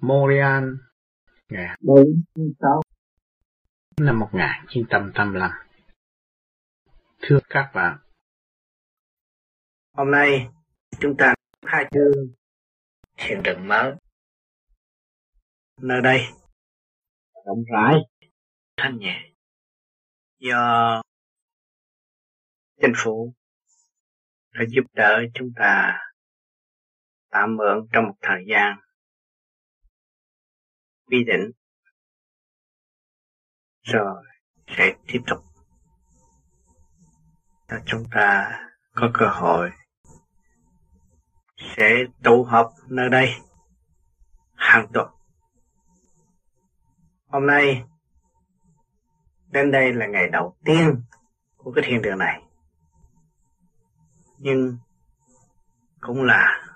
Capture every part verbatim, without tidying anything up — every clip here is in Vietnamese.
Montreal ngày bốn tháng sáu năm một nghìn chín trăm tám mươi lăm. Thưa các bạn, hôm nay chúng ta khai trương thiền đường mới. Nơi đây rộng rãi, thanh nhẹ do chính phủ đã giúp đỡ chúng ta tạm mượn trong một thời gian quy định, rồi sẽ tiếp tục cho chúng ta có cơ hội sẽ tụ họp nơi đây hàng tuần. Hôm nay đến đây là ngày đầu tiên của cái thiền đường này, nhưng cũng là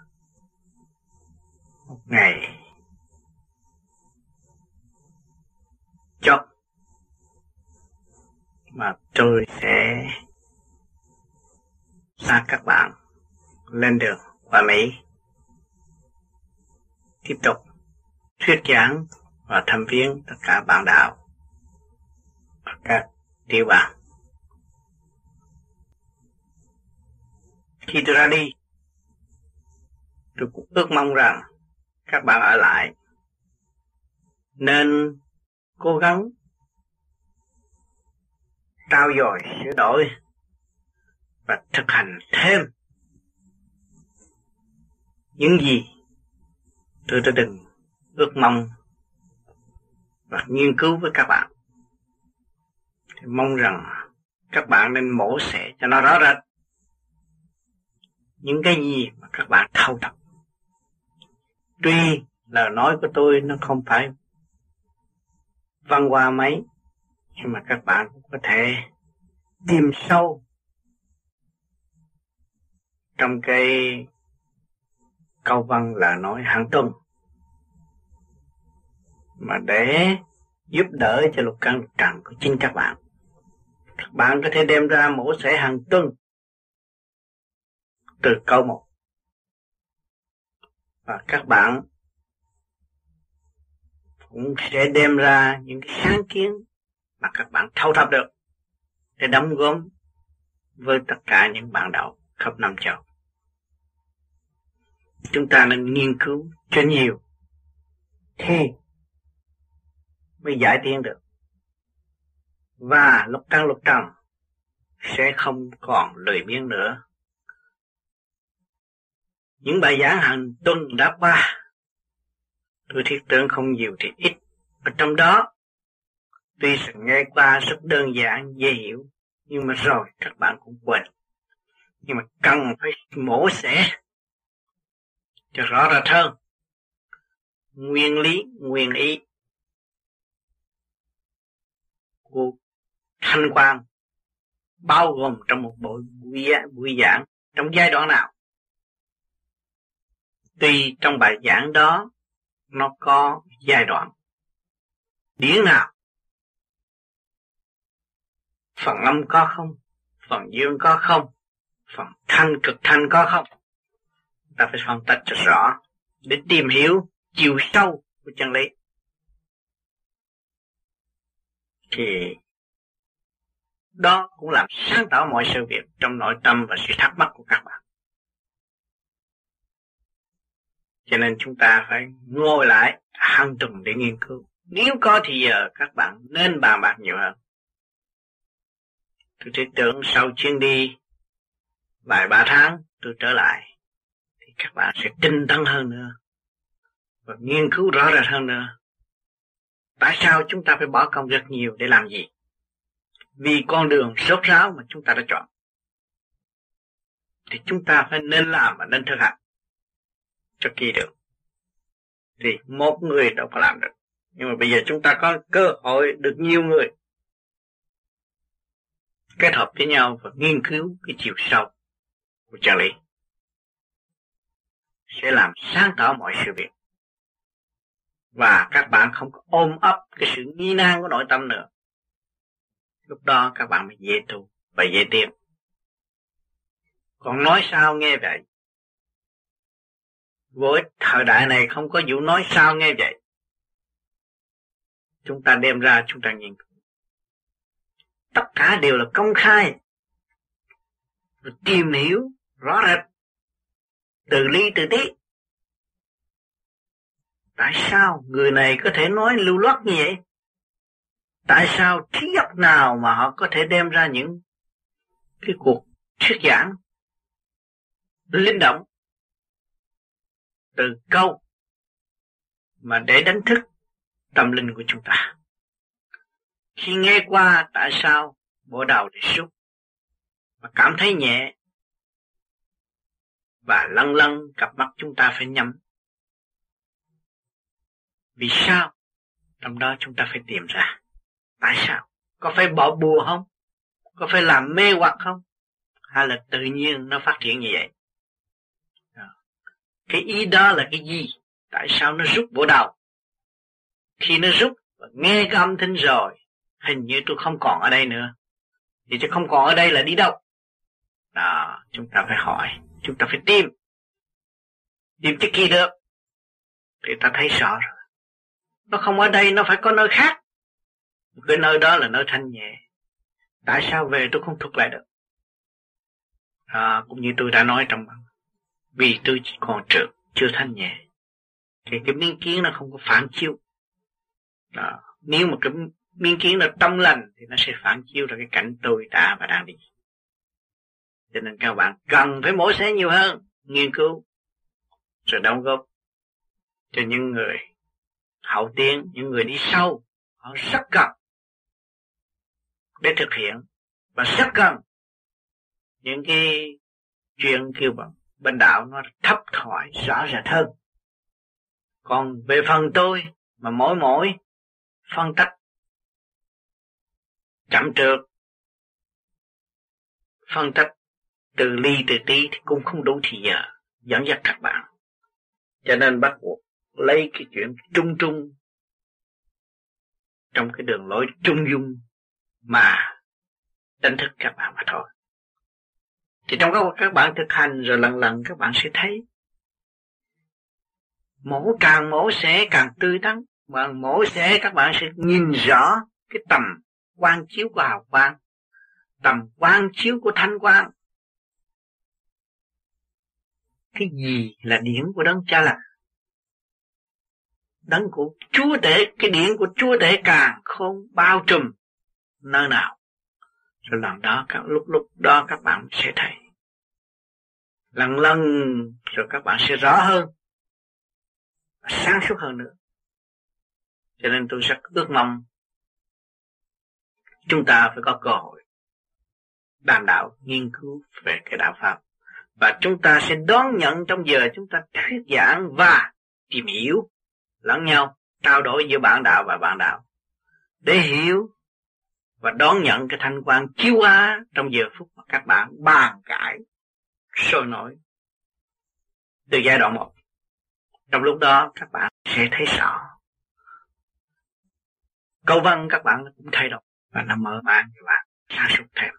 một ngày chót mà tôi sẽ xa các bạn lên đường qua Mỹ tiếp tục thuyết giảng và thăm viếng tất cả bạn đạo và các tiểu bang. Khi tôi ra đi, tôi cũng ước mong rằng các bạn ở lại nên cố gắng trao dồi, sửa đổi và thực hành thêm những gì tôi đã từng ước mong và nghiên cứu với các bạn. Thì mong rằng các bạn nên mổ xẻ cho nó rõ rệt những cái gì mà các bạn thâu tập. Tuy lời nói của tôi nó không phải văn hoa mấy, nhưng mà các bạn cũng có thể tìm sâu trong cái câu văn là nói hàng tuần mà để giúp đỡ cho lục căn lục trần của chính các bạn. Các bạn có thể đem ra mổ xẻ hàng tuần từ câu một, và các bạn cũng sẽ đem ra những cái sáng kiến mà các bạn thâu thập được để đóng góp với tất cả những bạn đạo khắp năm châu. Chúng ta nên nghiên cứu cho nhiều thì mới giải tiến được, và lục căn lục trần sẽ không còn lười biếng nữa. Những bài giảng hàng tuần đã qua, tôi thiết tưởng không nhiều thì ít, và trong đó tuy sự nghe qua rất đơn giản, dễ hiểu, nhưng mà rồi các bạn cũng quên. Nhưng mà cần phải mổ xẻ cho rõ ràng hơn nguyên lý, nguyên ý của thanh quan bao gồm trong một buổi buổi giảng trong giai đoạn nào. Tuy trong bài giảng đó nó có giai đoạn điển nào, phần âm có không, phần dương có không, phần thanh cực thanh có không, ta phải phân tích cho rõ để tìm hiểu chiều sâu của chân lý. Thì đó cũng làm sáng tỏ mọi sự việc trong nội tâm và sự thắc mắc của các bạn. Cho nên chúng ta phải ngồi lại hàng tuần để nghiên cứu. Nếu có thì giờ các bạn nên bàn bạc nhiều hơn. Tôi thiết tưởng sau chuyến đi vài ba tháng tôi trở lại thì các bạn sẽ tinh tấn hơn nữa và nghiên cứu rõ ràng hơn nữa. Tại sao chúng ta phải bỏ công rất nhiều để làm gì? Vì con đường sốt ráo mà chúng ta đã chọn thì chúng ta phải nên làm và nên thực hành cho kỳ được. Thì một người đâu có làm được, nhưng mà bây giờ chúng ta có cơ hội được nhiều người kết hợp với nhau và nghiên cứu cái chiều sâu của chân lý sẽ làm sáng tỏ mọi sự việc, và các bạn không có ôm ấp cái sự nghi nan của nội tâm nữa. Lúc đó các bạn mới dễ tu và dễ tiến. Còn nói sao nghe vậy, Vô ích, thời đại này không có vụ nói sao nghe vậy. Chúng ta đem ra chúng ta nhìn. Tất cả đều là công khai. Rồi tìm hiểu rõ rệt. Từ ly từ tí. Tại sao người này có thể nói lưu loát như vậy? Tại sao trí óc nào mà họ có thể đem ra những cái cuộc thuyết giảng linh động từ câu mà để đánh thức tâm linh của chúng ta? Khi nghe qua tại sao bộ đầu để xúc mà cảm thấy nhẹ, và lăng lăng cặp mắt chúng ta phải nhắm. Vì sao? Trong đó chúng ta phải tìm ra. Tại sao? Có phải bỏ bùa không? Có phải làm mê hoặc không? Hay là tự nhiên nó phát triển như vậy? Cái ý đó là cái gì? Tại sao nó rút bộ đầu? Khi nó rút, nghe cái âm thanh rồi, hình như tôi không còn ở đây nữa. Thì tôi không còn ở đây là đi đâu? Đó, chúng ta phải hỏi, chúng ta phải tìm. Tìm chứ kỳ được. Thì ta thấy rõ rồi. Nó không ở đây, nó phải có nơi khác. Cái nơi đó là nơi thanh nhẹ. Tại sao về tôi không thuộc lại được? À, cũng như tôi đã nói trong băng. Vì tôi chỉ còn trượt, chưa thanh nhẹ. Thì cái miên kiến nó không có phản chiếu. Đó. Nếu mà cái miên kiến nó trong lành thì nó sẽ phản chiếu ra cái cảnh tôi đã và đang đi. Cho nên các bạn cần phải mổ xẻ nhiều hơn, nghiên cứu, rồi đóng góp cho những người hậu tiến, những người đi sâu. Họ rất cần để thực hiện, và rất cần những cái chuyện kêu bằng bên đạo nó thấp thoải rõ rệt hơn. Còn về phần tôi mà mỗi mỗi phân tách chậm trượt, phân tách từ ly từ tí thì cũng không đủ thì giờ dẫn dắt các bạn. Cho nên bắt buộc lấy cái chuyện trung trung trong cái đường lối trung dung mà đánh thức các bạn mà thôi. Thì trong các các bạn thực hành rồi lần lần các bạn sẽ thấy mổ càng mổ sẽ càng tươi tắn, mà mổ sẽ các bạn sẽ nhìn rõ cái tầm quang chiếu của hào quang, tầm quang chiếu của thanh quang. Cái gì là điển của Đấng Cha Lành? Đấng của Chúa Tể, cái điển của Chúa Tể càng không bao trùm nơi nào. Rồi lần đó, các, lúc lúc đó các bạn sẽ thấy. Lần lần rồi các bạn sẽ rõ hơn, sáng suốt hơn nữa. Cho nên tôi rất ước mong chúng ta phải có cơ hội đàm đạo, nghiên cứu về cái đạo Pháp. Và chúng ta sẽ đón nhận trong giờ chúng ta thuyết giảng và tìm hiểu lẫn nhau, trao đổi giữa bạn đạo và bạn đạo để hiểu và đón nhận cái thanh quan chiếu hóa trong giờ phút mà các bạn bàn cãi sôi nổi từ giai đoạn một. Trong lúc đó các bạn sẽ thấy rõ câu văn các bạn cũng thay đổi và nó mở mang các bạn sáng suốt thêm.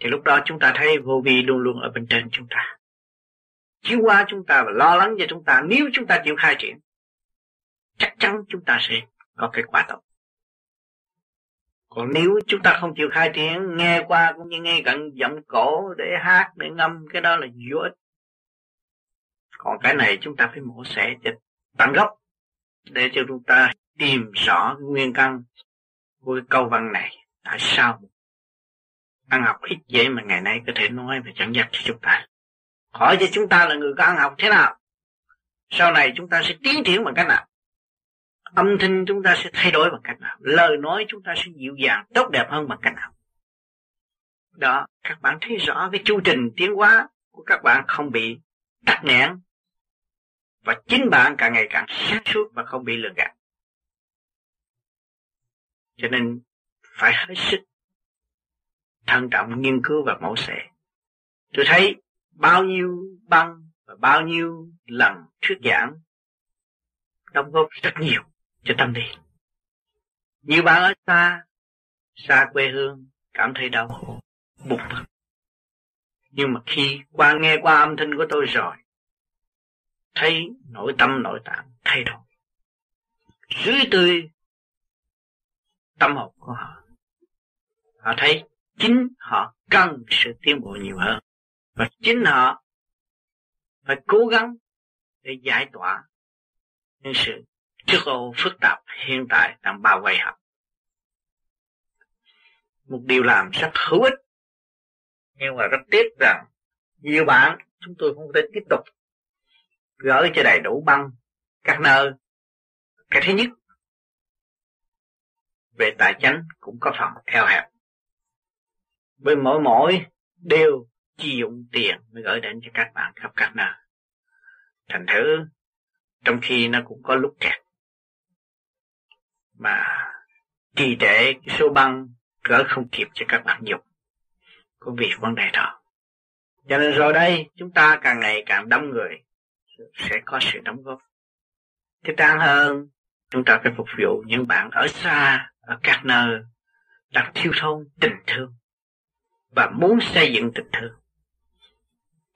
Thì lúc đó chúng ta thấy vô vi luôn luôn ở bên trên chúng ta, chiếu hóa chúng ta và lo lắng cho chúng ta. Nếu chúng ta chịu khai triển, chắc chắn chúng ta sẽ có kết quả tốt. Còn nếu chúng ta không chịu khai triển, nghe qua cũng như nghe cận giọng cổ để hát, để ngâm, cái đó là vô ích. Còn cái này chúng ta phải mổ xẻ tận gốc để cho chúng ta tìm rõ nguyên căn của câu văn này. Tại sao ăn học ít vậy mà ngày nay có thể nói và dẫn dắt cho chúng ta? Hỏi cho chúng ta là người có ăn học thế nào, sau này chúng ta sẽ tiến triển bằng cách nào, âm thanh chúng ta sẽ thay đổi bằng cách nào, lời nói chúng ta sẽ dịu dàng tốt đẹp hơn bằng cách nào. Đó, các bạn thấy rõ cái chu trình tiến hóa của các bạn không bị tắc nghẽn, và chính bạn càng ngày càng sáng suốt và không bị lừa gạt. Cho nên phải hết sức thận trọng nghiên cứu và mổ xẻ. Tôi thấy bao nhiêu băng và bao nhiêu lần thuyết giảng đóng góp rất nhiều cho tâm lý. Nhiều bạn ở xa, xa quê hương, cảm thấy đau khổ, bực bực. Nhưng mà khi qua nghe qua âm thanh của tôi rồi, thấy nội tâm nội tạng thay đổi, dưới tươi tâm hồn của họ. Họ thấy chính họ cần sự tiến bộ nhiều hơn, và chính họ phải cố gắng để giải tỏa những sự trước ô phức tạp hiện tại đang bao vây họ. Một điều làm rất hữu ích, nhưng mà rất tiếc rằng nhiều bạn chúng tôi không thể tiếp tục gửi cho đầy đủ băng các nơi. Cái thứ nhất, về tài chánh cũng có phần eo hẹp, bởi mỗi mỗi đều chi dụng tiền mới gửi đến cho các bạn khắp các nơi, thành thử trong khi nó cũng có lúc kẹt mà trì trệ cái số băng gỡ không kịp cho các bạn dùng, cũng vì vấn đề đó. Cho nên rồi đây chúng ta càng ngày càng đông người, sẽ có sự đóng góp thích đáng hơn. Chúng ta phải phục vụ những bạn ở xa, ở các nơi đang thiếu thốn tình thương và muốn xây dựng tình thương,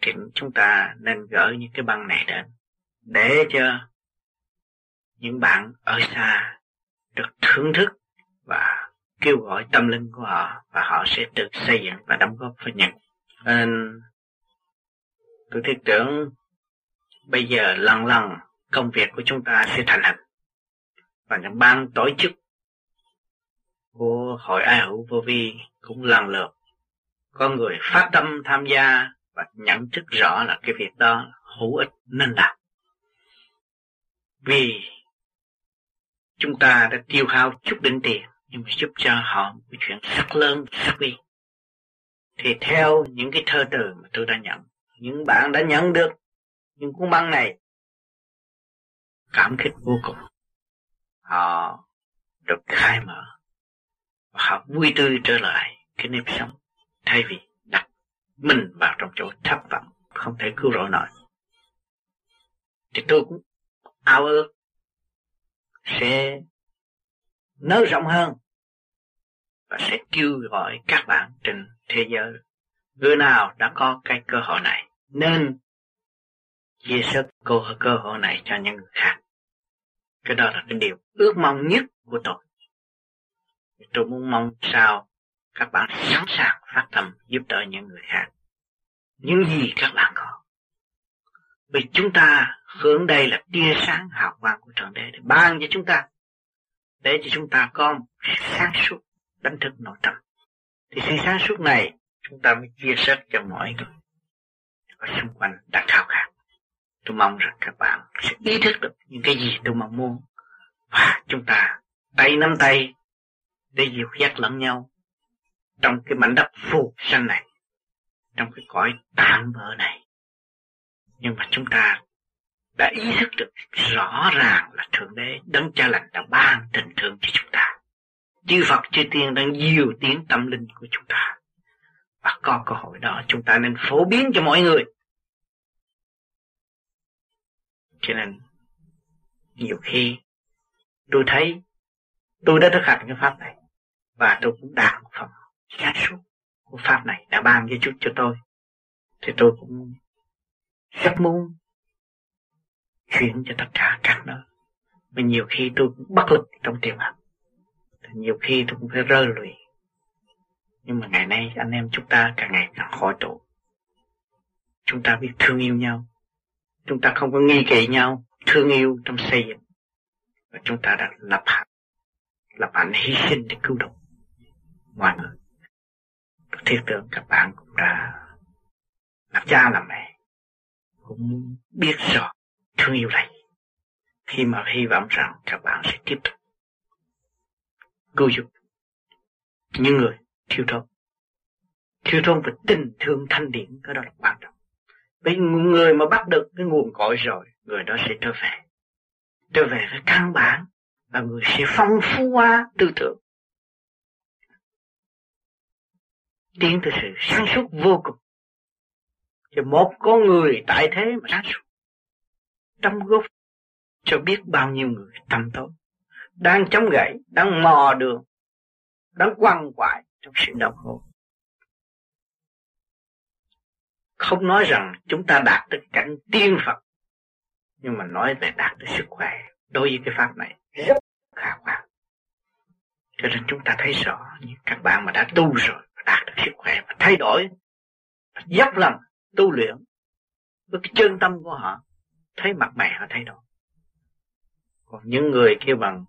thì chúng ta nên gửi những cái băng này đến để cho những bạn ở xa được thưởng thức và kêu gọi tâm linh của họ, và họ sẽ được xây dựng và đóng góp vào nhân. Nên tôi thiết tưởng bây giờ lần lần công việc của chúng ta sẽ thành hình, và những ban tổ chức của Hội Ai Hữu Vô Vi cũng lần lượt có người phát tâm tham gia và nhận thức rõ là cái việc đó hữu ích nên làm. Vì chúng ta đã tiêu hao chút đỉnh tiền, nhưng mà giúp cho họ một cái chuyện rất lớn, rất đi. Thì theo những cái thơ từ mà tôi đã nhận, những bạn đã nhận được những cuốn băng này cảm kích vô cùng. Họ được khai mở và họ vui tươi trở lại cái nếp sống, thay vì đặt mình vào trong chỗ thấp vọng không thể cứu rỗi nổi. Thì tôi cũng ao ước sẽ nới rộng hơn và sẽ kêu gọi các bạn trên thế giới, người nào đã có cái cơ hội này nên chia sẻ cơ hội này cho những người khác. Cái đó là cái điều ước mong nhất của tôi. Tôi muốn mong sao các bạn sẵn sàng phát tâm giúp đỡ những người khác, những gì các bạn có. Vì chúng ta hướng đây là tia sáng hào quang của Thượng Đế để ban cho chúng ta, để cho chúng ta có một sáng suốt đánh thức nội tâm. Thì sự sáng suốt này chúng ta mới chia sẻ cho mọi người ở xung quanh đang khao khát. Tôi mong rằng các bạn sẽ ý thức được những cái gì tôi mong muốn, và chúng ta tay nắm tay để dìu dắt lẫn nhau trong cái mảnh đất phù sanh này, trong cái cõi tạm bỡ này. Nhưng mà chúng ta đã ý thức được rõ ràng là Thượng Đế Đấng Cha Lành đã ban tình thương cho chúng ta. Chư Phật chư Tiên đang dìu tiến tâm linh của chúng ta, và có cơ hội đó chúng ta nên phổ biến cho mọi người. Cho nên nhiều khi tôi thấy tôi đã thực hành cái pháp này, và tôi cũng đạt một phần sáng suốt của pháp này đã ban cho chút cho tôi, thì tôi cũng rất muốn chuyển cho tất cả các nơi. Mà nhiều khi tôi cũng bất lực trong tiền bạc, nhiều khi tôi cũng phải rơi lụy. Nhưng mà ngày nay anh em chúng ta càng ngày càng hội tụ, chúng ta biết thương yêu nhau, chúng ta không có nghi kỵ nhau, thương yêu trong xây dựng, và chúng ta đã lập hạnh, lập hạnh hy sinh để cứu độ mọi người. Tôi thiết tưởng các bạn cũng đã làm cha làm mẹ, cũng biết rõ thương yêu này, khi mà hy vọng rằng các bạn sẽ tiếp tục cứu giúp những người thiếu thốn, thiếu thốn về tình thương thanh điển. Cái đó là quan trọng. Với người mà bắt được cái nguồn cội rồi, người đó sẽ trở về, trở về với căn bản, và người sẽ phong phú hóa tư tưởng, tiến từ sự sáng suốt vô cùng. Thì một con người tại thế mà sáng suốt, tâm gốc cho biết bao nhiêu người tâm tối đang chống gậy, đang mò đường, đang quằn quại trong sự đau khổ. Không nói rằng chúng ta đạt được cảnh tiên Phật, Nhưng mà nói về đạt tới sức khỏe đối với cái pháp này rất khả quan. Cho nên chúng ta thấy rõ những các bạn mà đã tu rồi, đạt được sức khỏe và thay đổi, và dốc lòng tu luyện với cái chân tâm của họ, thấy mặt mày họ thay đổi. Còn những người kia bằng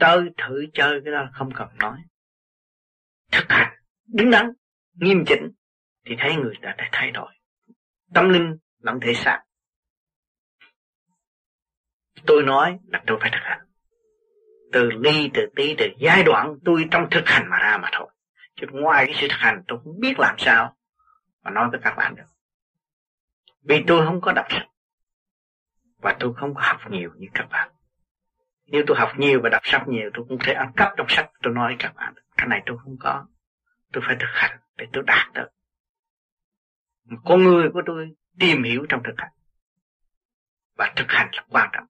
tới thử chơi cái đó không cần nói, thực hành đứng đắn nghiêm chỉnh thì thấy người ta đã thay đổi tâm linh lẫn thể xác. Tôi nói là tôi phải thực hành từ ly từ tí từ giai đoạn tôi trong thực hành mà ra mà thôi, chứ ngoài cái sự thực hành tôi không biết làm sao mà nói với các bạn được, vì tôi không có đọc sách và tôi không có học nhiều như các bạn. Nếu tôi học nhiều và đọc sách nhiều, tôi cũng thể ăn cắp trong sách. Tôi nói các bạn, cái này tôi không có, tôi phải thực hành để tôi đạt được. Con người của tôi tìm hiểu trong thực hành, và thực hành là quan trọng.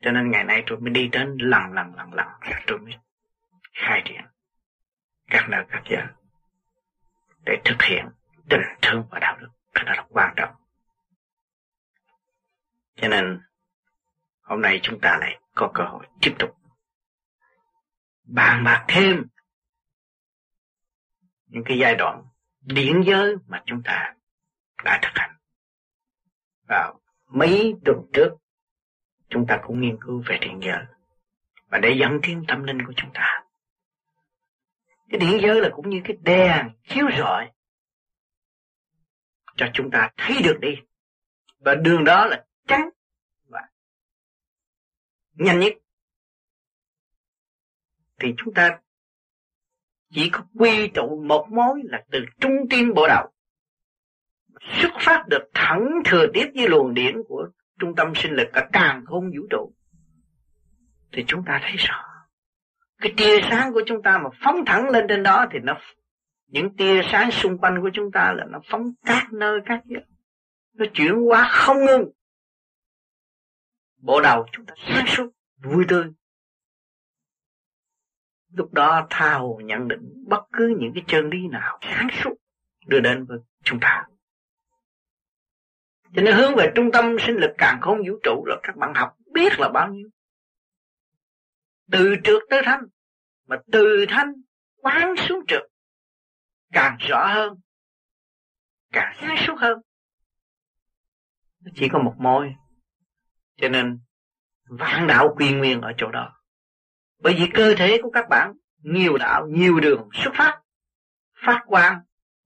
Cho nên ngày nay tôi mới đi đến lần lần lần lần, và tôi mới khai triển các nơi các giờ để thực hiện tình thương và đạo đức. Cái đó là quan trọng. Cho nên hôm nay chúng ta lại có cơ hội tiếp tục bàn bạc thêm những cái giai đoạn điển giới mà chúng ta đã thực hành. Và mấy tuần trước chúng ta cũng nghiên cứu về điển giới và để dẫn tiến tâm linh của chúng ta. Cái điển giới là cũng như cái đèn chiếu rọi cho chúng ta thấy được đi, và đường đó là trắng nhanh nhất. Thì chúng ta chỉ có quy tụ một mối là từ trung tim bộ đầu, xuất phát được thẳng thừa tiếp với luồng điển của trung tâm sinh lực cả càn khôn vũ trụ. Thì chúng ta thấy rõ cái tia sáng của chúng ta mà phóng thẳng lên trên đó thì nó, những tia sáng xung quanh của chúng ta là nó phóng các nơi các nơi, nó chuyển hóa không ngừng. Bộ đầu chúng ta sáng suốt, vui tươi. Lúc đó tha hồ nhận định bất cứ những cái chân lý nào sáng suốt đưa đến với chúng ta. Cho nên hướng về trung tâm sinh lực càn khôn vũ trụ là các bạn học biết là bao nhiêu. Từ trượt tới thanh, mà từ thanh quán xuống trượt, càng rõ hơn, càng sáng suốt hơn. Chỉ có một môi. Cho nên vạn đạo quy nguyên ở chỗ đó. Bởi vì cơ thể của các bạn nhiều đạo, nhiều đường xuất phát, phát quang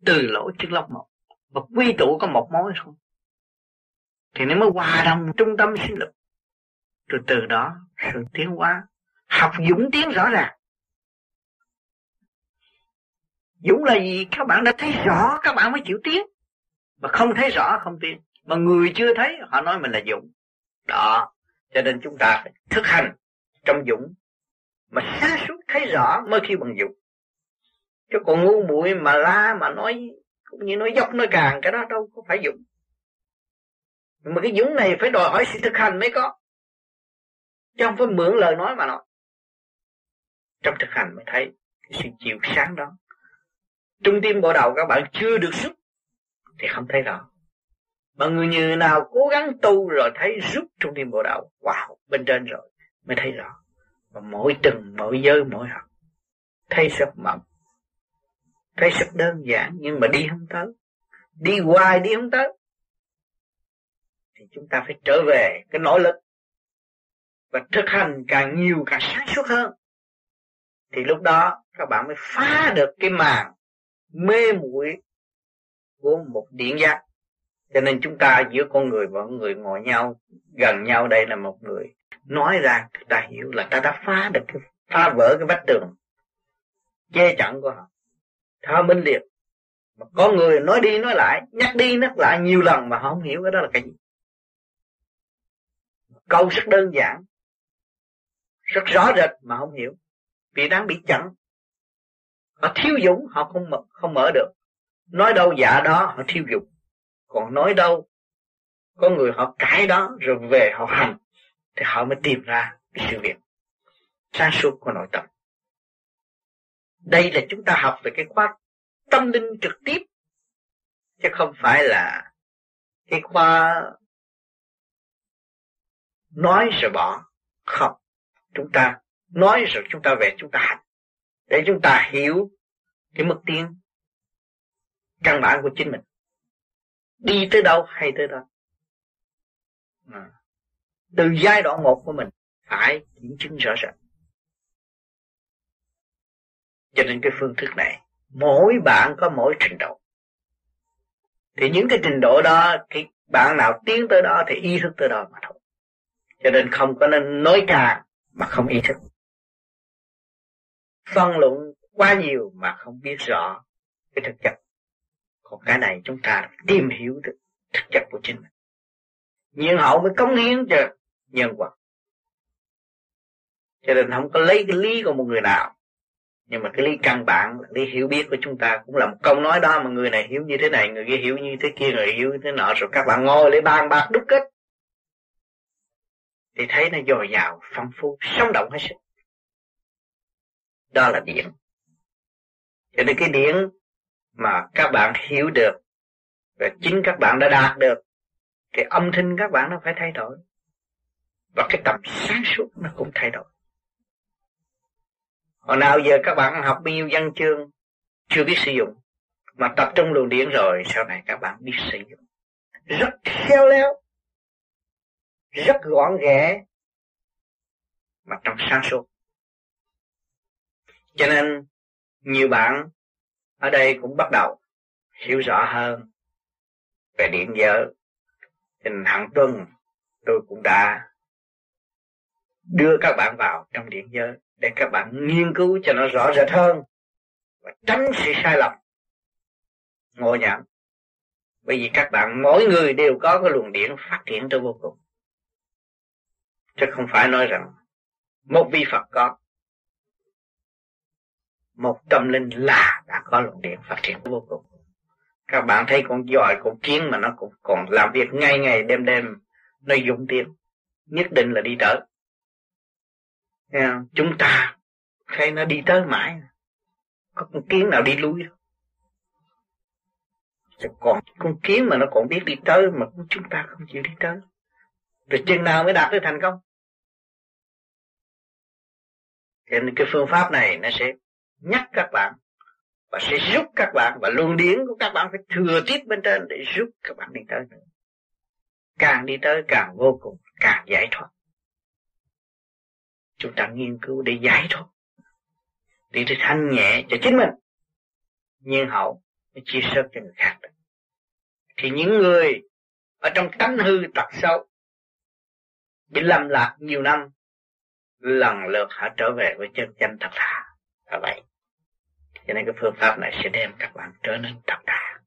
từ lỗ chân lông một, và quy tụ có một mối thôi. Thì nó mới hòa đồng trung tâm sinh lực. Rồi từ đó sự tiến hóa, học dũng tiến rõ ràng. Dũng là gì? Các bạn đã thấy rõ các bạn mới chịu tiến, mà không thấy rõ không tiến. Mà người chưa thấy họ nói mình là dũng. Đó, cho nên chúng ta phải thực hành trong dũng, mà sáng suốt thấy rõ mới kêu bằng dũng. Chứ còn ngu muội mà la mà nói, cũng như nói dốc nói càng, cái đó đâu có phải dũng. Nhưng mà cái dũng này phải đòi hỏi sự thực hành mới có, chứ không phải mượn lời nói mà nói. Trong thực hành mới thấy cái sự chiều sáng đó. Trung tim bộ đầu các bạn chưa được xuất thì không thấy rõ. Mà người như nào cố gắng tu rồi thấy rút trung tim bộ đạo, wow, bên trên rồi mới thấy rõ. Và mỗi từng, mỗi giới, mỗi học thấy sức mộng, thấy sức đơn giản, nhưng mà đi không tới, đi hoài đi không tới. Thì chúng ta phải trở về cái nỗ lực và thực hành càng nhiều càng sáng suốt hơn. Thì lúc đó các bạn mới phá được cái màn mê muội của một điển giác. Cho nên chúng ta giữa con người và con người ngồi nhau, gần nhau, đây là một người nói ra, ta hiểu là ta đã phá được, cái, phá vỡ cái vách tường, che chắn của họ. Thao minh liệt. Mà có người nói đi nói lại, nhắc đi nhắc lại nhiều lần mà họ không hiểu cái đó là cái gì. Câu rất đơn giản, rất rõ rệt mà không hiểu, vì đang bị chặn. Họ thiếu dũng, họ không mở, không mở được. Nói đâu dạ đó, họ thiếu dũng. Còn nói đâu, có người họ cãi đó rồi về họ hành, thì họ mới tìm ra cái sự việc sáng suốt của nội tâm. Đây là chúng ta học về cái khóa tâm linh trực tiếp, chứ không phải là cái khóa nói rồi bỏ. Không, chúng ta nói rồi chúng ta về chúng ta hành, để chúng ta hiểu cái mức tiến căn bản của chính mình, đi tới đâu hay tới đó. À, từ giai đoạn một của mình phải kiểm chứng rõ ràng. Cho nên cái phương thức này mỗi bạn có mỗi trình độ, thì những cái trình độ đó, cái bạn nào tiến tới đó thì ý thức tới đó mà thôi. Cho nên không có nên nói càng mà không ý thức, phân luận quá nhiều mà không biết rõ cái thực chất. Còn cái này chúng ta tìm hiểu được thực chất của chính mình, nhiên hậu mới cống hiến cho nhân quả. Cho nên không có lấy cái lý của một người nào, nhưng mà cái lý căn bản, lý hiểu biết của chúng ta, cũng là một câu nói đó mà người này hiểu như thế này, người kia hiểu như thế kia, người hiểu như thế nọ, rồi các bạn ngồi lấy bàn bạc đúc kết thì thấy nó dồi dào, phong phú, sống động hết sức. Đó là điển. Cho nên cái điển mà các bạn hiểu được và chính các bạn đã đạt được thì âm thanh các bạn nó phải thay đổi, và cái tầm sáng suốt nó cũng thay đổi. Hồi nào giờ các bạn học bao nhiêu văn chương chưa biết sử dụng, mà tập trung luồng điển rồi sau này các bạn biết sử dụng rất khéo léo, rất gọn ghẽ mà trong sáng suốt. Cho nên nhiều bạn ở đây cũng bắt đầu hiểu rõ hơn về điển giới. Nên hàng tuần tôi cũng đã đưa các bạn vào trong điển giới để các bạn nghiên cứu cho nó rõ rệt hơn và tránh sự sai lầm ngộ nhận. Bởi vì các bạn mỗi người đều có cái luồng điển phát triển tới vô cùng, chứ không phải nói rằng một vị Phật có, một tâm linh là đã có luồng điển phát triển tới vô cùng. Các bạn thấy con giỏi, con kiến mà nó cũng còn làm việc ngày ngày đêm đêm, nó dũng tiến, nhất định là đi tới. Chúng ta thấy nó đi tới mãi, có con kiến nào đi lui đâu. Còn con kiến mà nó còn biết đi tới mà chúng ta không chịu đi tới, rồi chừng nào mới đạt tới thành công? Cho nên cái phương pháp này nó sẽ nhắc các bạn và sẽ giúp các bạn, và luồng điển của các bạn phải thừa tiếp bên trên để giúp các bạn đi tới nữa. Càng đi tới càng vô cùng, càng giải thoát. Chúng ta nghiên cứu để giải thoát, để được thanh nhẹ cho chính mình, nhưng hậu mới chia sẻ cho người khác được. Thì những người ở trong tánh hư tật xấu bị lầm lạc nhiều năm, lần lượt họ trở về với chân chánh thật thà. Là vậy. Cho nên cái phương pháp này sẽ đem các bạn trở nên thật thà.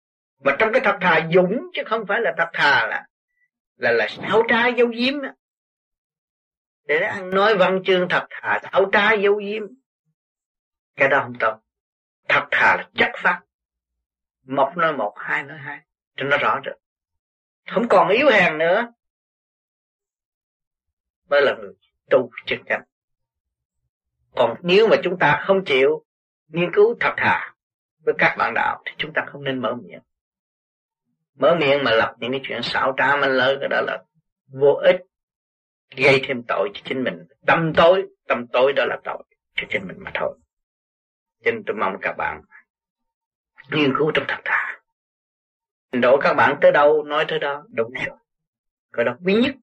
Mà trong cái thật thà dũng, chứ không phải là thật thà là là là tháo trá dấu diếm. Để ăn nói văn chương thật thà, tháo trá dấu diếm, cái đó không tốt. Thật thà là chất phát, một nói một, hai nói hai, cho nó rõ được, không còn yếu hèn nữa, mới là người tu chân chánh. Còn nếu mà chúng ta không chịu nghiên cứu thật thà với các bạn đạo thì chúng ta không nên mở miệng. Mở miệng mà lập những cái chuyện xảo trá manh lơ, cái đó là vô ích, gây thêm tội cho chính mình. Tâm tối, tâm tối đó là tội cho chính mình mà thôi. Cho nên tôi mong các bạn nghiên cứu trong thật thà. Đổ các bạn tới đâu nói tới đó, đúng rồi. Cái đó quý nhất.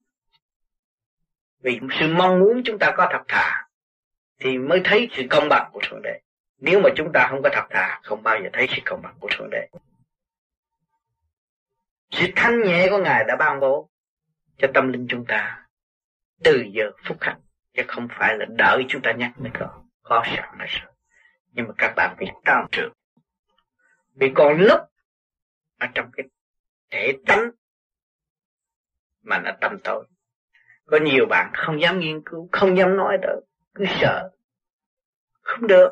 Vì sự mong muốn chúng ta có thật thà thì mới thấy sự công bằng của Thượng Đế. Nếu mà chúng ta không có thật thà, không bao giờ thấy sự công bằng của Thượng Đế. Sự thanh nhẹ của Ngài đã ban bố cho tâm linh chúng ta từ giờ phút khắc, chứ không phải là đợi chúng ta nhắc mới có. Có sẵn là sao? Nhưng mà các bạn phải tăng trưởng. Vì còn lúc ở trong cái thể tánh mà nó tâm tối, có nhiều bạn không dám nghiên cứu, không dám nói được, cứ sợ. Không được,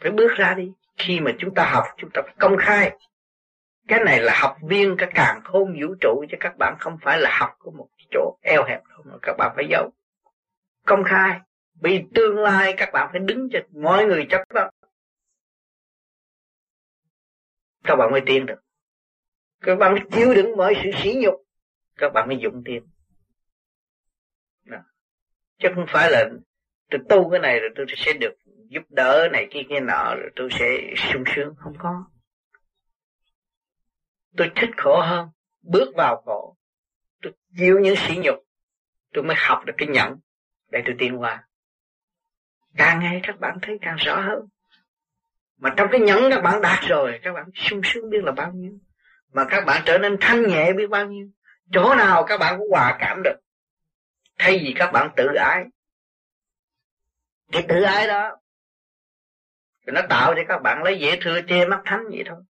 phải bước ra đi. Khi mà chúng ta học, chúng ta phải công khai. Cái này là học viên cái càn khôn vũ trụ, chứ các bạn không phải là học của một chỗ eo hẹp đâu mà các bạn phải giấu. Công khai, vì tương lai các bạn phải đứng cho mọi người chấp đó, các bạn mới tiến được. Các bạn mới chịu đựng mọi sự sỉ nhục, các bạn mới dũng tiến. Chứ không phải là tôi tu cái này rồi tôi sẽ được giúp đỡ này kia kia nọ rồi tôi sẽ sung sướng, không có. Tôi thích khổ hơn, bước vào khổ, tôi chịu những sỉ nhục, tôi mới học được cái nhẫn để tôi tiến qua. Càng ngày các bạn thấy càng rõ hơn. Mà trong cái nhẫn các bạn đạt rồi, các bạn sung sướng biết là bao nhiêu. Mà các bạn trở nên thanh nhẹ biết bao nhiêu. Chỗ nào các bạn cũng hòa cảm được. Thay vì các bạn tự ái. Cái tự ái đó, nó tạo cho các bạn lấy dễ thưa che mắt thánh vậy thôi.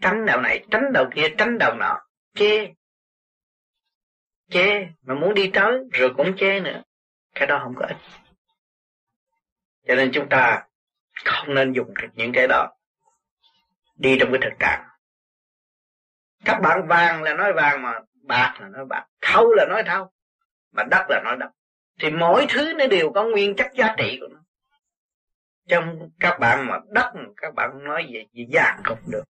Tránh đầu này, tránh đầu kia, tránh đầu nọ. Che. Che. Mà muốn đi tới rồi cũng che nữa. Cái đó không có ích. Cho nên chúng ta không nên dùng những cái đó. Đi trong cái thực trạng. Các bạn vàng là nói vàng, mà bạc là nói bạc, thau là nói thau, mà đất là nói đất. Thì mỗi thứ nó đều có nguyên chất giá trị của nó. Trong các bạn mà đất các bạn nói về, về vàng cũng được,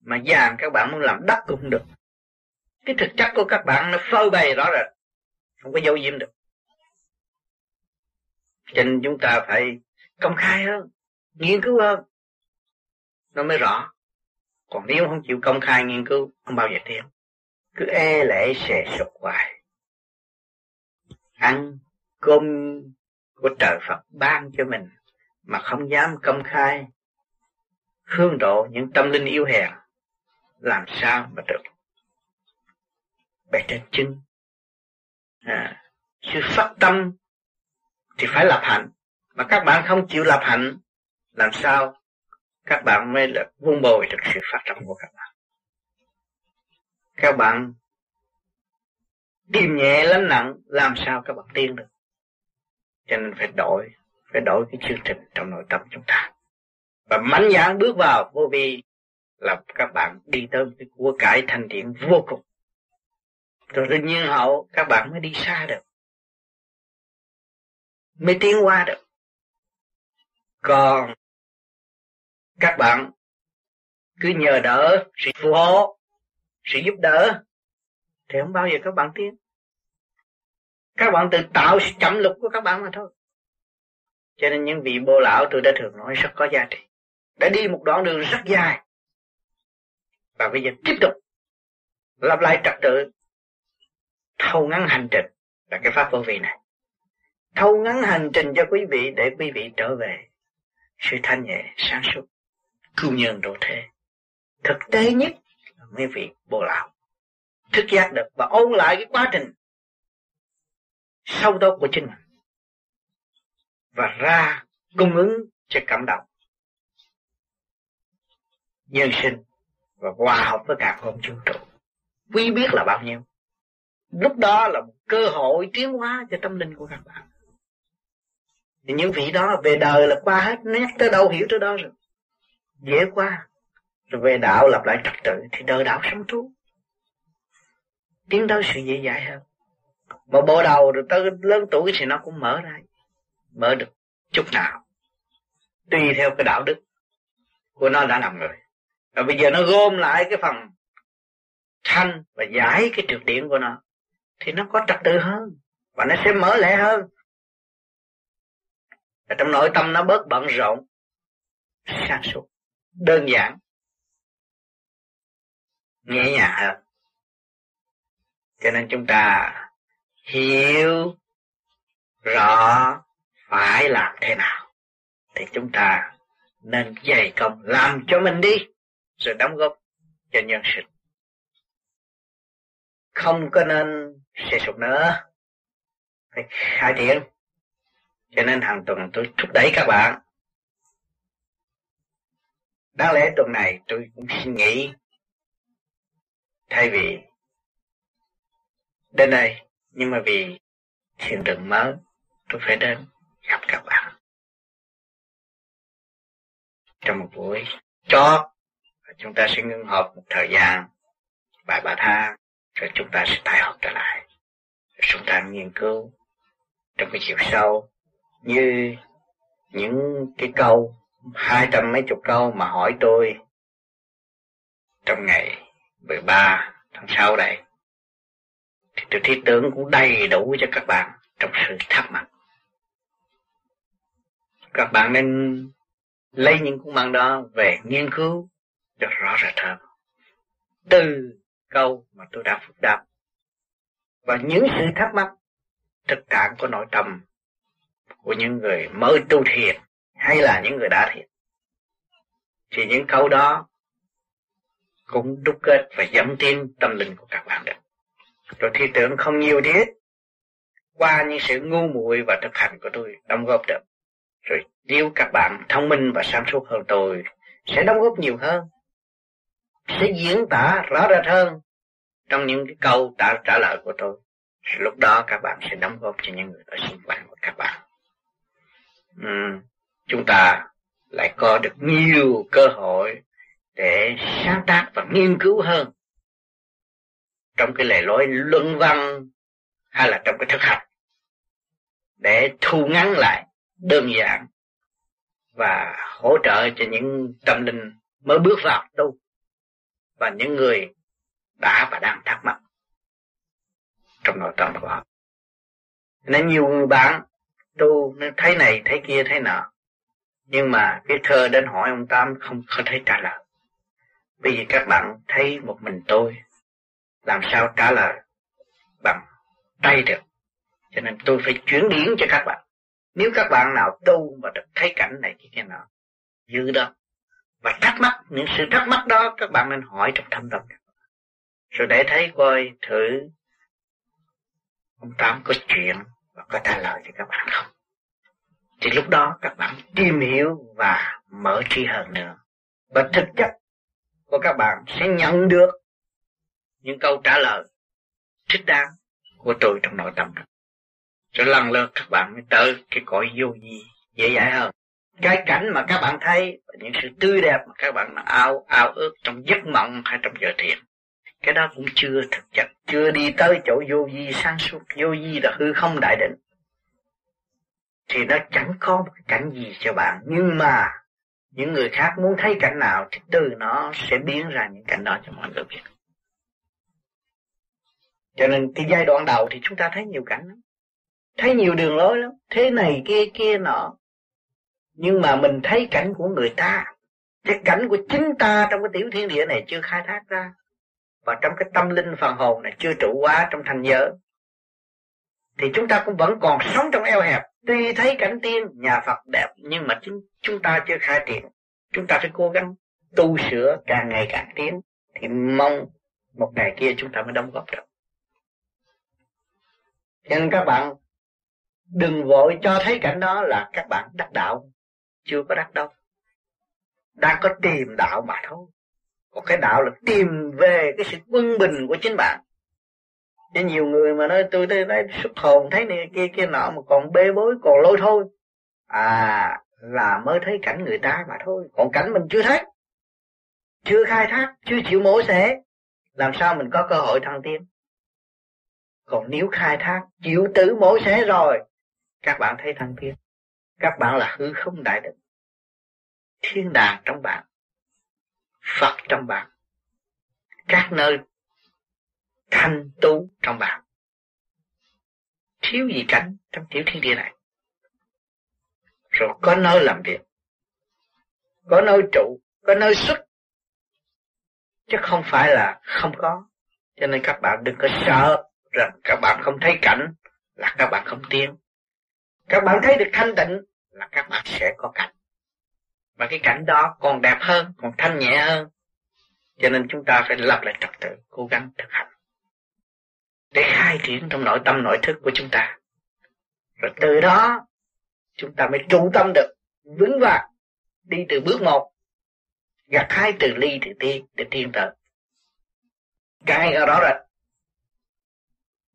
mà vàng các bạn muốn làm đất cũng được. Cái thực chất của các bạn nó phơi bày rõ rệt, không có giấu diếm được. Cho nên chúng ta phải công khai hơn, nghiên cứu hơn, nó mới rõ. Còn nếu không chịu công khai nghiên cứu, không bao giờ tiến. Cứ e lệ xề sụp hoài. Ăn cơm của trời Phật ban cho mình mà không dám công khai hương độ những tâm linh yếu hèn, làm sao mà được? Bề trên chứng à, sự phát tâm thì phải lập hạnh. Mà các bạn không chịu lập hạnh, làm sao các bạn mới là vun bồi được sự phát tâm của các bạn? Các bạn tìm nhẹ lắm nặng, làm sao các bạn tiến được? Cho nên phải đổi, phải đổi cái chương trình trong nội tâm chúng ta. Và mạnh dạn bước vào vô vi là các bạn đi tới cái của cải thanh điển vô cùng. Rồi tự nhiên hậu các bạn mới đi xa được, mới tiến qua được. Còn các bạn cứ nhờ đỡ, sự phù hộ, sự giúp đỡ thì không bao giờ các bạn tiến. Các bạn tự tạo sự chậm lục của các bạn mà thôi. Cho nên những vị bô lão tôi đã thường nói rất có giá trị, đã đi một đoạn đường rất dài và bây giờ tiếp tục lập lại trật tự, thâu ngắn hành trình là cái pháp vô vi này. Thâu ngắn hành trình cho quý vị để quý vị trở về sự thanh nhẹ, sáng suốt, cứu nhân độ thế. Thực tế nhất là mấy vị bồ lão thức giác được và ôn lại cái quá trình sâu đau của chính mình và ra cung ứng cho cảm động nhân sinh và hòa hợp với cả không vũ trụ. Quý biết là bao nhiêu. Lúc đó là một cơ hội tiến hóa cho tâm linh của các bạn. Thì những vị đó về đời là qua hết, nét tới đâu hiểu tới đó rồi, dễ qua. Rồi về đạo lập lại trật tự thì đời đạo sống thú, tiến tới sự dễ dãi hơn. Mà bộ đầu rồi tới lớn tuổi thì nó cũng mở ra, mở được chút nào, tùy theo cái đạo đức của nó đã nằm rồi. Và bây giờ nó gom lại cái phần thanh và giải cái trược điểm của nó thì nó có trật tự hơn và nó sẽ mở lẽ hơn. Và trong nội tâm nó bớt bận rộn, sáng suốt, đơn giản, nhẹ nhàng hơn. Cho nên chúng ta hiểu rõ phải làm thế nào thì chúng ta nên dày công làm cho mình đi, rồi đóng góp cho nhân sinh. Không có nên xê sụp nữa, phải khai triển. Cho nên hàng tuần tôi thúc đẩy các bạn. Đáng lẽ tuần này tôi cũng suy nghĩ, thay vì đến đây, nhưng mà vì thiền đường mới tôi phải đến gặp các bạn trong một buổi chót. Chúng ta sẽ ngưng họp một thời gian vài ba tháng, rồi chúng ta sẽ tái họp trở lại. Rồi chúng ta nghiên cứu trong cái chiều sâu, như những cái câu hai trăm mấy chục câu mà hỏi tôi trong ngày mười ba tháng sáu đây. Tiểu thí tưởng cũng đầy đủ cho các bạn trong sự thắc mắc. Các bạn nên lấy những cuốn băng đó về nghiên cứu cho rõ ràng hơn. Từ câu mà tôi đã phúc đáp và những sự thắc mắc thực trạng của nội tâm của những người mới tu thiền hay là những người đã thiền, thì những câu đó cũng đúc kết và dẫn tin tâm linh của các bạn được. Tôi thi tưởng không nhiều thiết, qua những sự ngu muội và thực hành của tôi đóng góp được. Rồi nếu các bạn thông minh và sáng suốt hơn tôi sẽ đóng góp nhiều hơn, sẽ diễn tả rõ ràng hơn trong những cái câu trả, trả lời của tôi. Lúc đó các bạn sẽ đóng góp cho những người ở xung quanh của các bạn. Uhm, chúng ta lại có được nhiều cơ hội để sáng tác và nghiên cứu hơn trong cái lề lối luận văn hay là trong cái thực hành, để thu ngắn lại, đơn giản và hỗ trợ cho những tâm linh mới bước vào tu và những người đã và đang thắc mắc trong nội tâm của họ. Nên nhiều người bạn tu nên thấy này, thấy kia, thấy nọ, nhưng mà viết thơ đến hỏi ông Tám không có thấy trả lời. Bởi vì các bạn thấy một mình tôi làm sao trả lời bằng tay được. Cho nên tôi phải chuyển điển cho các bạn. Nếu các bạn nào tu mà được thấy cảnh này cái kia nọ dư đó và thắc mắc, những sự thắc mắc đó các bạn nên hỏi trong thâm tâm, rồi để thấy coi thử ông Tám có chuyện và có trả lời cho các bạn không. Thì lúc đó các bạn tìm hiểu và mở trí hơn nữa, và thực chất của các bạn sẽ nhận được những câu trả lời thích đáng của tôi trong nội tâm. Rồi lần lượt các bạn mới tới cái cõi vô vi dễ dãi hơn. Cái cảnh mà các bạn thấy, những sự tươi đẹp mà các bạn ao ao ước trong giấc mộng hay trong giờ thiền, cái đó cũng chưa thực chất, chưa đi tới chỗ vô vi sáng suốt. Vô vi là hư không đại định, thì nó chẳng có một cái cảnh gì cho bạn. Nhưng mà những người khác muốn thấy cảnh nào thì từ nó sẽ biến ra những cảnh đó cho mọi người biết. Cho nên cái giai đoạn đầu thì chúng ta thấy nhiều cảnh lắm, thấy nhiều đường lối lắm, thế này kia kia nọ. Nhưng mà mình thấy cảnh của người ta, cái cảnh của chính ta trong cái tiểu thiên địa này chưa khai thác ra, và trong cái tâm linh phần hồn này chưa trụ quá trong thành giới, thì chúng ta cũng vẫn còn sống trong eo hẹp. Tuy thấy cảnh tiên nhà Phật đẹp, nhưng mà chúng ta chưa khai triển. Chúng ta phải cố gắng tu sửa càng ngày càng tiến, thì mong một ngày kia chúng ta mới đóng góp được. Cho nên các bạn đừng vội cho thấy cảnh đó là các bạn đắc đạo. Chưa có đắc đâu, đang có tìm đạo mà thôi. Còn cái đạo là tìm về cái sự quân bình của chính bạn. Chứ nhiều người mà nói tôi thấy xuất hồn, thấy này kia kia nọ mà còn bê bối, còn lôi thôi, à là mới thấy cảnh người ta mà thôi. Còn cảnh mình chưa thấy, chưa khai thác, chưa chịu mổ xẻ, làm sao mình có cơ hội thăng tiến. Còn nếu khai thác, chịu tử mổ xẻ rồi, các bạn thấy thăng tiến. Các bạn là hư không đại định, thiên đàng trong bạn, Phật trong bạn, các nơi thanh tú trong bạn, thiếu gì cảnh trong tiểu thiên địa này. Rồi có nơi làm việc, có nơi trụ, có nơi xuất, chứ không phải là không có. Cho nên các bạn đừng có sợ rằng các bạn không thấy cảnh là các bạn không tiến. Các bạn thấy được thanh tịnh là các bạn sẽ có cảnh, và cái cảnh đó còn đẹp hơn, còn thanh nhẹ hơn. Cho nên chúng ta phải lập lại trật tự, cố gắng thực hành để khai triển trong nội tâm nội thức của chúng ta. Rồi từ đó chúng ta mới trụ tâm được vững vàng, đi từ bước một, gặt hái từ ly, từ tiên, từ thiên tới. Cái ở đó rồi,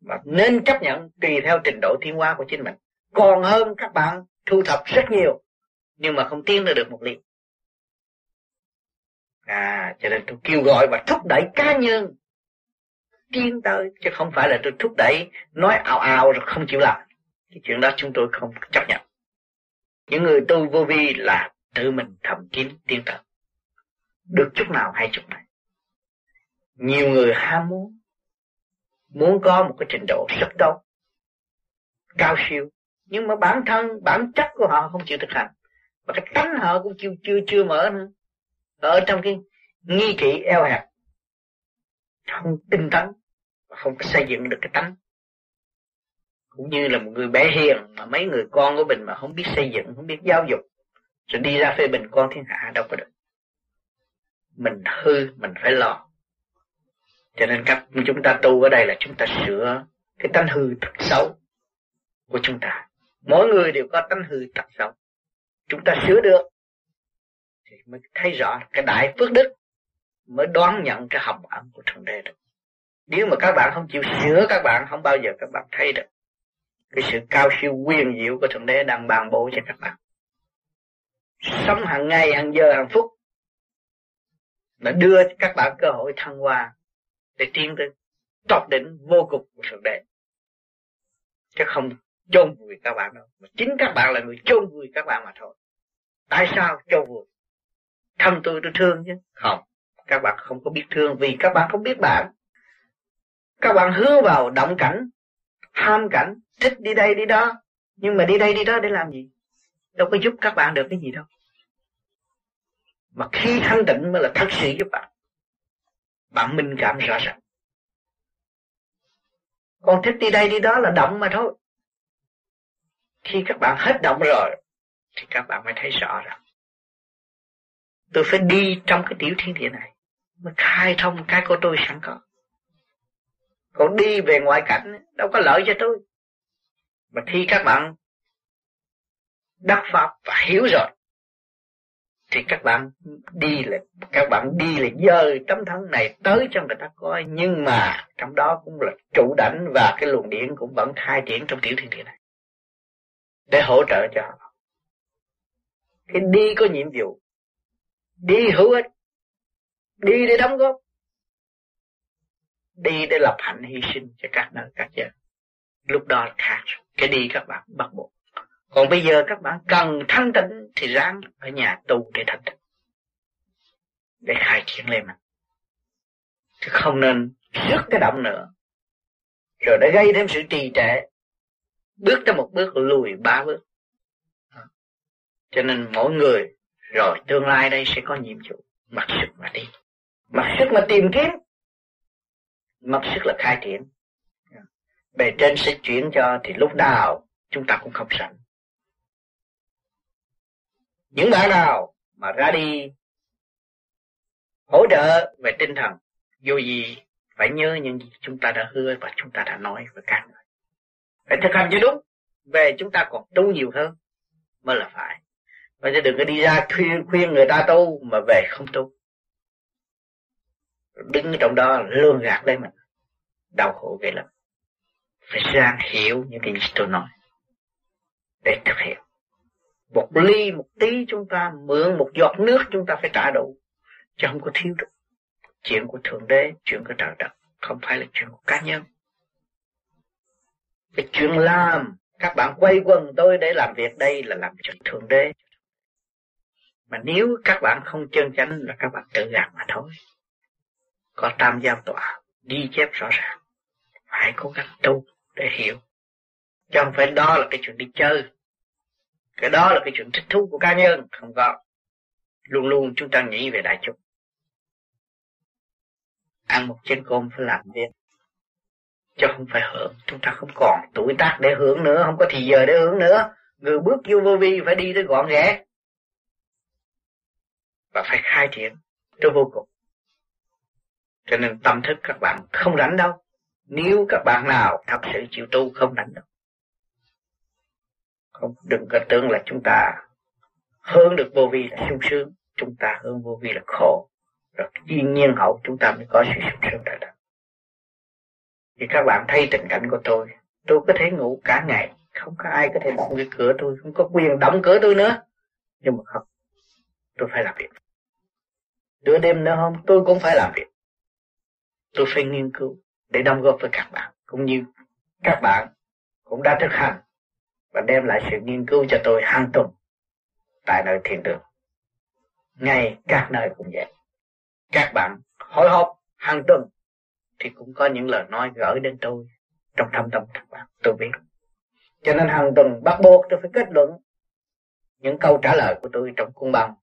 và nên chấp nhận tùy theo trình độ tiến hóa của chính mình. Còn hơn các bạn thu thập rất nhiều nhưng mà không tiến ra được một ly. À, cho nên tôi kêu gọi và thúc đẩy cá nhân tiến tới, chứ không phải là tôi thúc đẩy nói ào ào rồi không chịu làm. Cái chuyện đó chúng tôi không chấp nhận. Những người tu vô vi là tự mình thầm kín tiến tới, được chút nào hay chút này. Nhiều người ham muốn, muốn có một cái trình độ rất tốt, cao siêu, nhưng mà bản thân, bản chất của họ không chịu thực hành, và cái tánh họ cũng chưa, chưa, chưa mở nữa. Ở trong cái nghi kỵ eo hẹp, không tinh tấn, không có xây dựng được cái tánh. Cũng như là một người bé hiền mà mấy người con của mình mà không biết xây dựng, không biết giáo dục, rồi đi ra phê bình con thiên hạ đâu có được. Mình hư, mình phải lo. Cho nên cách chúng ta tu ở đây là chúng ta sửa cái tánh hư tật xấu của chúng ta. Mỗi người đều có tánh hư tật xấu. Chúng ta sửa được thì mới thấy rõ cái đại phước đức, mới đoán nhận cái hồng ẩn của Thượng Đế được. Nếu mà các bạn không chịu sửa, các bạn không bao giờ các bạn thấy được cái sự cao siêu quyền diệu của Thượng Đế đang bàn bổ cho các bạn. Sống hàng ngày, hàng giờ, hàng phút đã đưa cho các bạn cơ hội thăng hoa để tiến tới tột đỉnh vô cùng của Thượng Đế. Chứ không chôn vùi các bạn đâu, mà chính các bạn là người chôn vùi các bạn mà thôi. Tại sao chôn vùi? Thân tôi tôi thương chứ. Không, các bạn không có biết thương vì các bạn không biết bạn. Các bạn hứa vào động cảnh, ham cảnh, thích đi đây đi đó. Nhưng mà đi đây đi đó để làm gì? Đâu có giúp các bạn được cái gì đâu. Mà khi thanh tịnh mới là thật sự giúp bạn. Bạn minh cảm rõ ràng. Còn thích đi đây đi đó là động mà thôi. Khi các bạn hết động rồi thì các bạn mới thấy rõ rằng tôi phải đi trong cái tiểu thiên địa này mới khai thông cái của tôi sẵn có. Còn đi về ngoại cảnh đâu có lợi cho tôi. Mà khi các bạn đắc pháp và hiểu rồi thì các bạn đi là các bạn đi là dời tấm thân này tới cho người ta coi, nhưng mà trong đó cũng là trụ đảnh và cái luồng điện cũng vẫn khai triển trong tiểu thiên địa này để hỗ trợ cho họ. Cái đi có nhiệm vụ, đi hữu ích, đi để đóng góp, đi để lập hạnh hy sinh cho các nơi các giờ. Lúc đó là khác, cái đi các bạn bắt buộc. Còn bây giờ các bạn cần thanh tịnh thì ráng ở nhà tu để thanh tịnh, để khai triển lên mình. Chứ không nên rước cái động nữa, rồi đã gây thêm sự trì trệ, bước tới một bước lùi ba bước. Cho nên mỗi người rồi tương lai đây sẽ có nhiệm vụ mặc sức mà đi, mặc sức mà tìm kiếm, mặc sức là khai triển. Bề trên sẽ chuyển cho thì lúc nào chúng ta cũng không sẵn. Những bạn nào mà ra đi hỗ trợ về tinh thần, dù gì phải nhớ những gì chúng ta đã hứa và chúng ta đã nói với các người. Phải thực hành cho đúng, về chúng ta còn tu nhiều hơn mới là phải. Và chứ đừng có đi ra khuyên, khuyên người ta tu mà về không tu. Đứng trong đó lương gạt lấy mình, đau khổ ghê lắm. Phải sang hiểu những cái gì tôi nói để thực hiện. Một ly một tí chúng ta mượn, một giọt nước chúng ta phải trả đủ, chứ không có thiếu được. Chuyện của Thượng Đế, chuyện của trời đất, không phải là chuyện của cá nhân. Cái chuyện làm, các bạn quay quần tôi để làm việc đây là làm cho Thượng Đế. Mà nếu các bạn không chân chánh là các bạn tự gạt mà thôi. Có tam giao tọa, ghi chép rõ ràng. Phải cố gắng tu để hiểu. Chứ không phải đó là cái chuyện đi chơi. Cái đó là cái chuyện thích thú của cá nhân. Không có. Luôn luôn chúng ta nghĩ về đại chúng. Ăn một chén cơm phải làm việc, chứ không phải hưởng. Chúng ta không còn tuổi tác để hưởng nữa, không có thì giờ để hưởng nữa. Người bước vô vô vi phải đi tới gọn ghẽ và phải khai triển tới vô cùng. Cho nên tâm thức các bạn không rảnh đâu. Nếu các bạn nào thật sự chịu tu không rảnh đâu. Không, đừng có tưởng là chúng ta hướng được vô vi là sung sướng, chúng ta hướng vô vi là khổ. Rồi duyên nhiên hậu chúng ta mới có sự sung sướng đời đời. Thì các bạn thấy tình cảnh của tôi, tôi có thể ngủ cả ngày, không có ai có thể đóng cái cửa tôi, không có quyền đóng cửa tôi nữa. Nhưng mà không, tôi phải làm việc. Nửa đêm nữa không, tôi cũng phải làm việc. Tôi phải nghiên cứu để đóng góp với các bạn, cũng như các bạn cũng đã thực hành và đem lại sự nghiên cứu cho tôi hàng tuần tại nơi thiền đường. Ngay các nơi cũng vậy. Các bạn hồi hộp hàng tuần thì cũng có những lời nói gửi đến tôi trong thâm tâm các bạn, tôi biết. Cho nên hàng tuần bắt buộc tôi phải kết luận những câu trả lời của tôi trong cung bằng.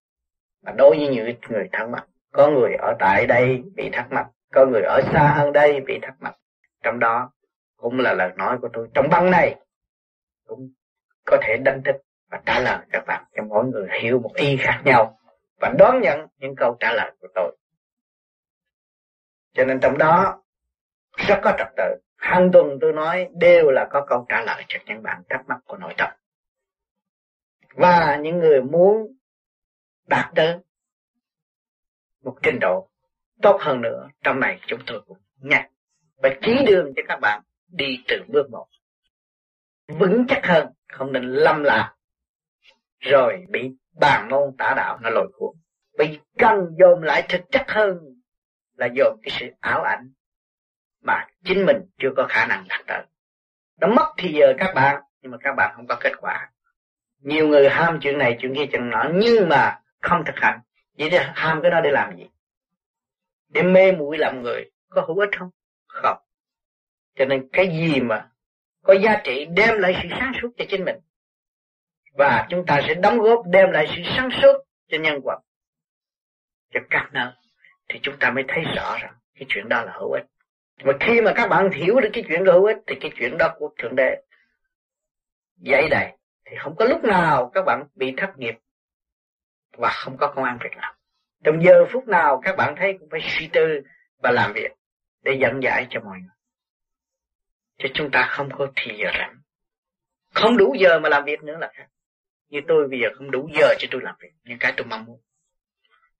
Mà đối với những người thắc mắc, có người ở tại đây bị thắc mắc, có người ở xa hơn đây bị thắc mắc, trong đó cũng là lời nói của tôi trong băng này cũng có thể đánh thức và trả lời các bạn, cho mỗi người hiểu một ý khác nhau và đón nhận những câu trả lời của tôi. Cho nên trong đó rất có trật tự, hàng tuần tôi nói đều là có câu trả lời cho những bạn thắc mắc của nội tâm. Và những người muốn đạt tới một trình độ tốt hơn nữa, trong này chúng tôi cũng nhắc và chỉ đường cho các bạn đi từ bước một vững chắc hơn, không nên lầm lạc rồi bị bàn môn tả đạo nó lôi cuốn. Vì cần dồn lại thực chất hơn là dồn cái sự ảo ảnh mà chính mình chưa có khả năng đạt tới. Nó mất thì giờ các bạn, nhưng mà các bạn không có kết quả. Nhiều người ham chuyện này chuyện kia chuyện nọ nhưng mà không thực hành. Vậy thì ham cái đó để làm gì? Để mê muội làm người có hữu ích không? Không. Cho nên cái gì mà có giá trị đem lại sự sáng suốt cho chính mình, và chúng ta sẽ đóng góp đem lại sự sáng suốt cho nhân quả, cho các nơi, thì chúng ta mới thấy rõ rằng cái chuyện đó là hữu ích. Mà khi mà các bạn hiểu được cái chuyện đó hữu ích thì cái chuyện đó của Thượng Đế dạy đầy, thì không có lúc nào các bạn bị thất nghiệp và không có công ăn việc làm. Trong giờ phút nào các bạn thấy cũng phải suy tư và làm việc để dẫn giải cho mọi người. Chứ chúng ta không có thì giờ rảnh, không đủ giờ mà làm việc nữa là khác. Như tôi bây giờ không đủ giờ cho tôi làm việc, những cái tôi mong muốn.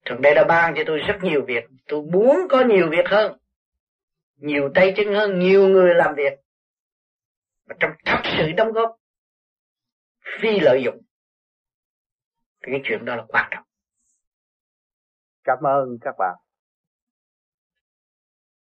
Thượng Đế đã ban cho tôi rất nhiều việc, tôi muốn có nhiều việc hơn, nhiều tay chân hơn, nhiều người làm việc, và trong thật sự đóng góp, phi lợi dụng. Thì cái chuyện đó là quan trọng. Cảm ơn các bạn.